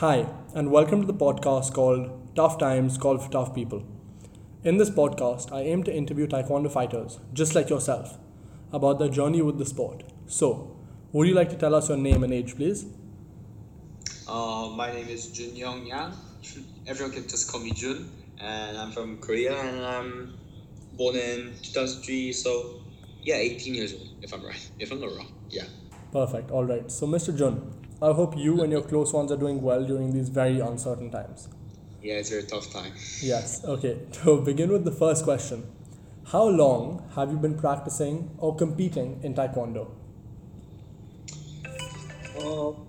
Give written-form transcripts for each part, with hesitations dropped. Hi, and welcome to the podcast called Tough Times Call for Tough People. In this podcast, I aim to interview Taekwondo fighters, just like yourself, about their journey with the sport. So, would you like to tell us your name and age, please? My name is Jun Young Yang. Everyone can just call me Jun, and I'm from Korea, and I'm born in 2003, so 18 years old, if I'm not wrong. Perfect. All right. So, Mr. Jun, I hope you and your close ones are doing well during these very uncertain times. Yeah, it's a very tough time. Yes. Okay. To begin with the first question, how long have you been practicing or competing in Taekwondo?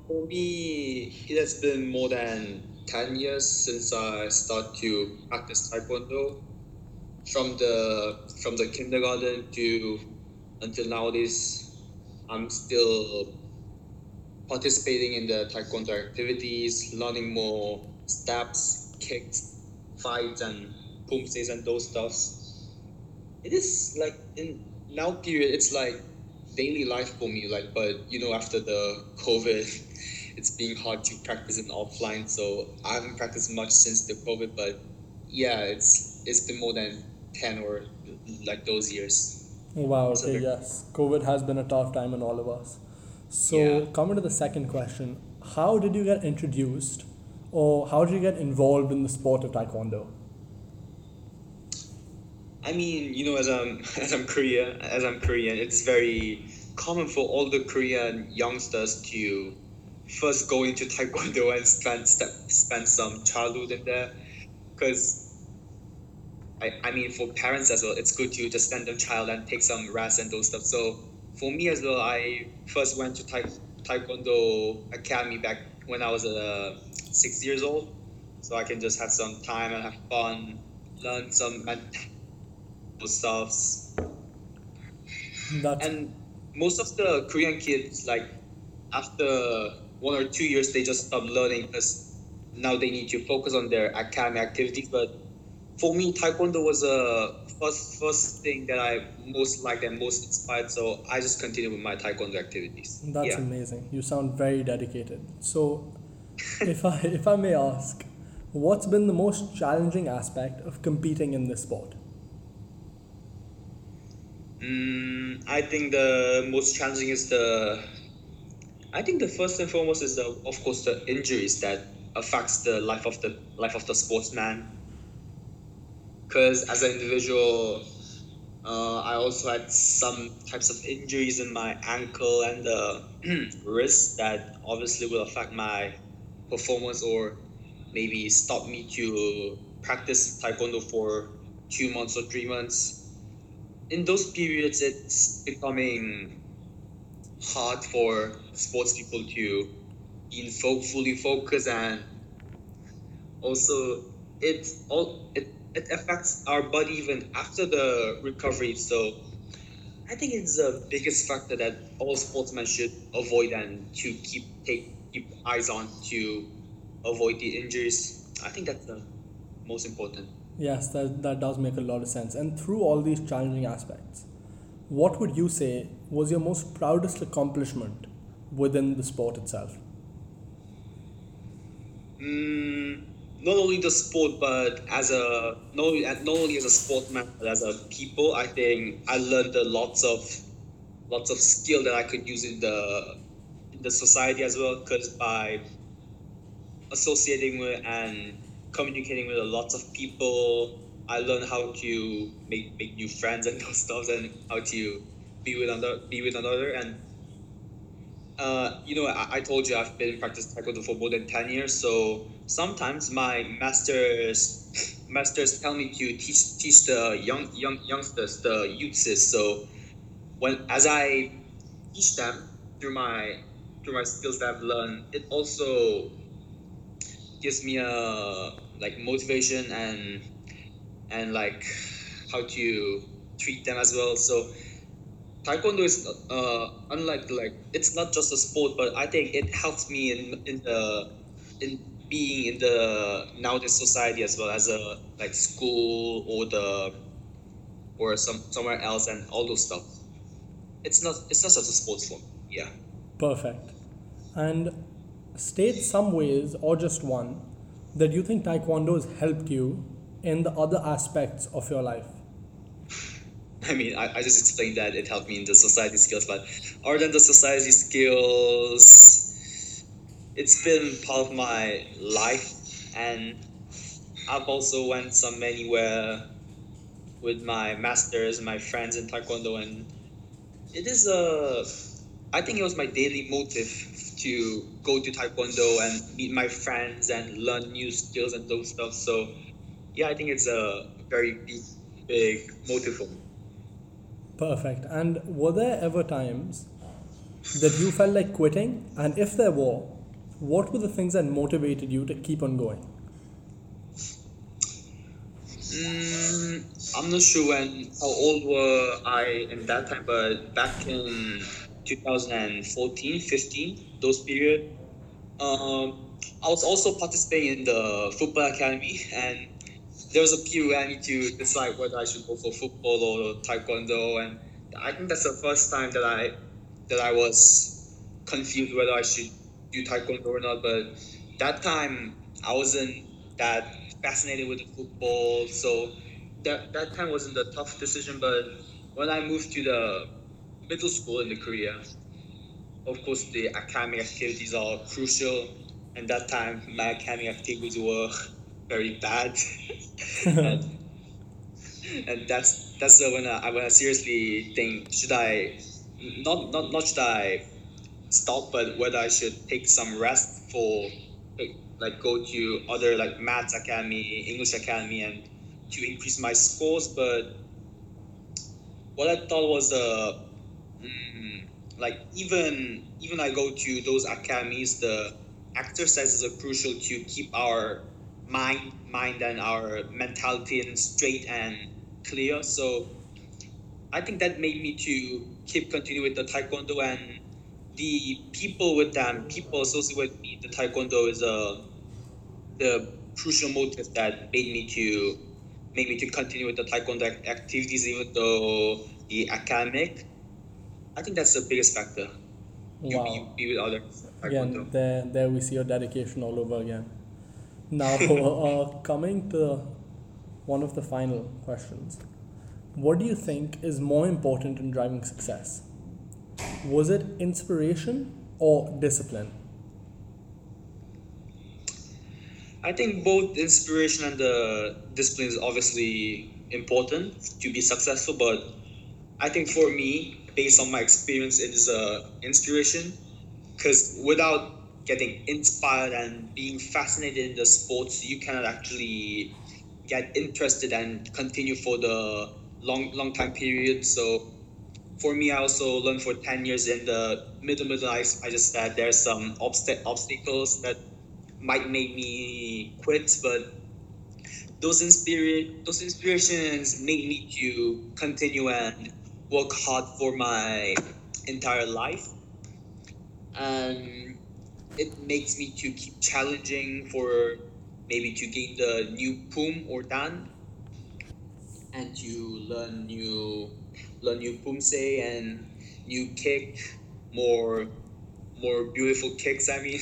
For me, it has been more than 10 years since I started to practice Taekwondo. From the kindergarten to until nowadays, I'm still participating in the Taekwondo activities, learning more steps, kicks, fights, and poomsae and those stuffs. It is like in now period, it's like daily life for me. But after the COVID, it's being hard to practice in offline. So I haven't practiced much since the COVID. But it's been more than 10 or like those years. Wow. Okay. Yes, COVID has been a tough time on all of us. So coming to the second question, how did you get introduced or how did you get involved in the sport of Taekwondo? I mean, as I'm Korean, it's very common for all the Korean youngsters to first go into Taekwondo and spend some childhood in there. Because, I mean, for parents as well, it's good to just send their child and take some rest and those stuff. So for me as well, I first went to Taekwondo Academy back when I was 6 years old. So I can just have some time and have fun, learn some mental stuff. And most of the Korean kids, like after 1 or 2 years, they just stop learning because now they need to focus on their academy activities. But for me, Taekwondo was a first thing that I most liked and most inspired, so I just continue with my Taekwondo activities. That's amazing. You sound very dedicated. So, if I may ask, what's been the most challenging aspect of competing in this sport? I think the most challenging is first and foremost is the injuries that affects the life of the sportsman. Because as an individual, I also had some types of injuries in my ankle and wrist that obviously will affect my performance or maybe stop me to practice Taekwondo for 2 months or 3 months. In those periods, it's becoming hard for sports people to be fully focused, and also it affects our body even after the recovery. So I think it's the biggest factor that all sportsmen should avoid and to keep eyes on to avoid the injuries. I think that's the most important. Yes, that does make a lot of sense. And through all these challenging aspects, what would you say was your most proudest accomplishment within the sport itself? Not only the sport, but not only as a sportman, but as a people, I think I learned lots of skill that I could use in the society as well. Because by associating with and communicating with lots of people, I learned how to make new friends and those stuff, and how to be with another. And I told you I've been practicing Taekwondo for more than 10 years, so. Sometimes my masters tell me to teach the youngsters, the youths. So as I teach them through my skills that I've learned, it also gives me a motivation and how to treat them as well. So Taekwondo is it's not just a sport, but I think it helps me in being in the nowadays society as well as a school or somewhere else and all those stuff. It's not just a sports form. Perfect. And state some ways, or just one, that you think Taekwondo has helped you in the other aspects of your life. I mean, I just explained that it helped me in the society skills, but other than the society skills, it's been part of my life, and I've also went some many where with my masters and my friends in Taekwondo, and it is I think it was my daily motive to go to Taekwondo and meet my friends and learn new skills and those stuff. So yeah, I think it's a very big motive for me. Perfect. And were there ever times that you felt like quitting? And if there were, what were the things that motivated you to keep on going? I'm not sure how old were I in that time, but back in 2014, 15, those period, I was also participating in the football academy, and there was a period where I need to decide whether I should go for football or Taekwondo, and I think that's the first time that I was confused whether I should do Taekwondo or not. But that time I wasn't that fascinated with the football, so that time wasn't a tough decision. But when I moved to the middle school in Korea, of course the academic activities are crucial, and that time my academic activities were very bad. and that's when I seriously think, should I not should I stop, but whether I should take some rest for like go to other like maths academy, English academy, and to increase my scores. But what I thought was like even I go to those academies, the exercises are crucial to keep our mind and our mentality and straight and clear. So I think that made me to continue with the Taekwondo, and the people with them, people associated with me, the Taekwondo is the crucial motive that made me to continue with the Taekwondo activities, even though the academic. I think that's the biggest factor. Wow. You be with others. Again, there we see your dedication all over again. Now, coming to one of the final questions. What do you think is more important in driving success? Was it inspiration or discipline? I think both inspiration and the discipline is obviously important to be successful, but I think for me, based on my experience, it is inspiration, because without getting inspired and being fascinated in the sports, you cannot actually get interested and continue for the long time period. So for me, I also learned for 10 years in the middle. I just said there's some obstacles that might make me quit, but those inspirations made me to continue and work hard for my entire life, and it makes me to keep challenging for maybe to gain the new poom or dan, and to learn new poomsae and new kick, more beautiful kicks. I mean,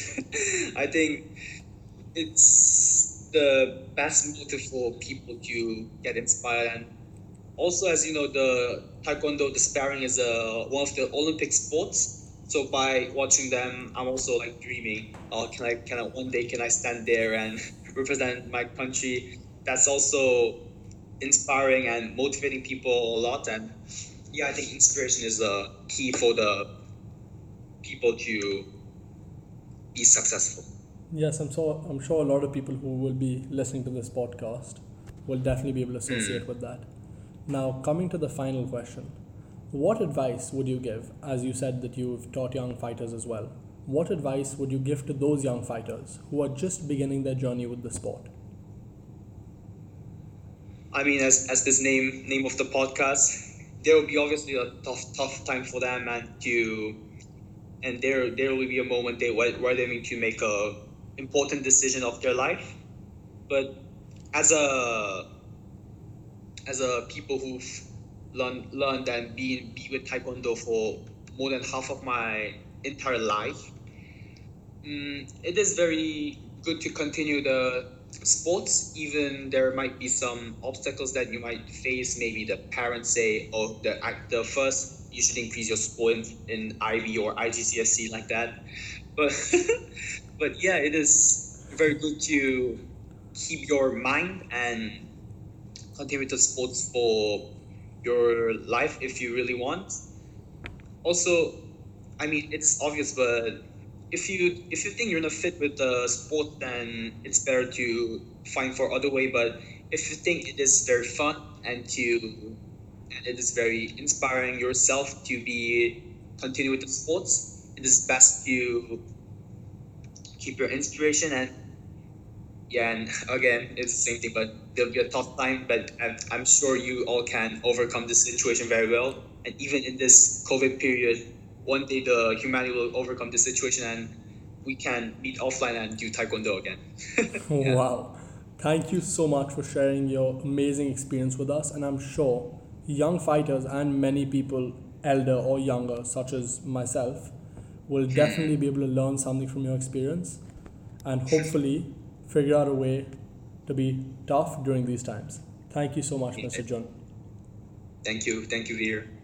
I think it's the best motive for people to get inspired. And also, as you know, the Taekwondo, the sparring is one of the Olympic sports. So by watching them, I'm also like dreaming, oh, can I one day, can I stand there and represent my country? That's also inspiring and motivating people a lot. And yeah, I think inspiration is a key for the people to be successful. Yes, I'm sure a lot of people who will be listening to this podcast will definitely be able to associate with that. Now, coming to the final question, what advice would you give, as you said that you've taught young fighters as well, what advice would you give to those young fighters who are just beginning their journey with the sport? I mean, as this name of the podcast, there will be obviously a tough time for them, and there will be a moment where they need to make a important decision of their life. But as a people who've learned and be with Taekwondo for more than half of my entire life, it is very good to continue the sports, even there might be some obstacles that you might face. Maybe the parents say, oh, the first you should increase your score in IB or IGCSE like that. But but yeah, it is very good to keep your mind and continue to sports for your life if you really want. Also, I mean, it's obvious, but if you think you're not fit with the sport, then it's better to find for other way. But if you think it is very fun and it is very inspiring yourself to be continue with the sports, it is best to keep your inspiration. And again, it's the same thing, but there'll be a tough time, but I'm sure you all can overcome this situation very well. And even in this COVID period, one day the humanity will overcome this situation and we can meet offline and do Taekwondo again. Yeah. Wow. Thank you so much for sharing your amazing experience with us. And I'm sure young fighters and many people, elder or younger, such as myself, will definitely be able to learn something from your experience and hopefully figure out a way to be tough during these times. Thank you so much, Mr. Jun. Thank you. Thank you, Veer.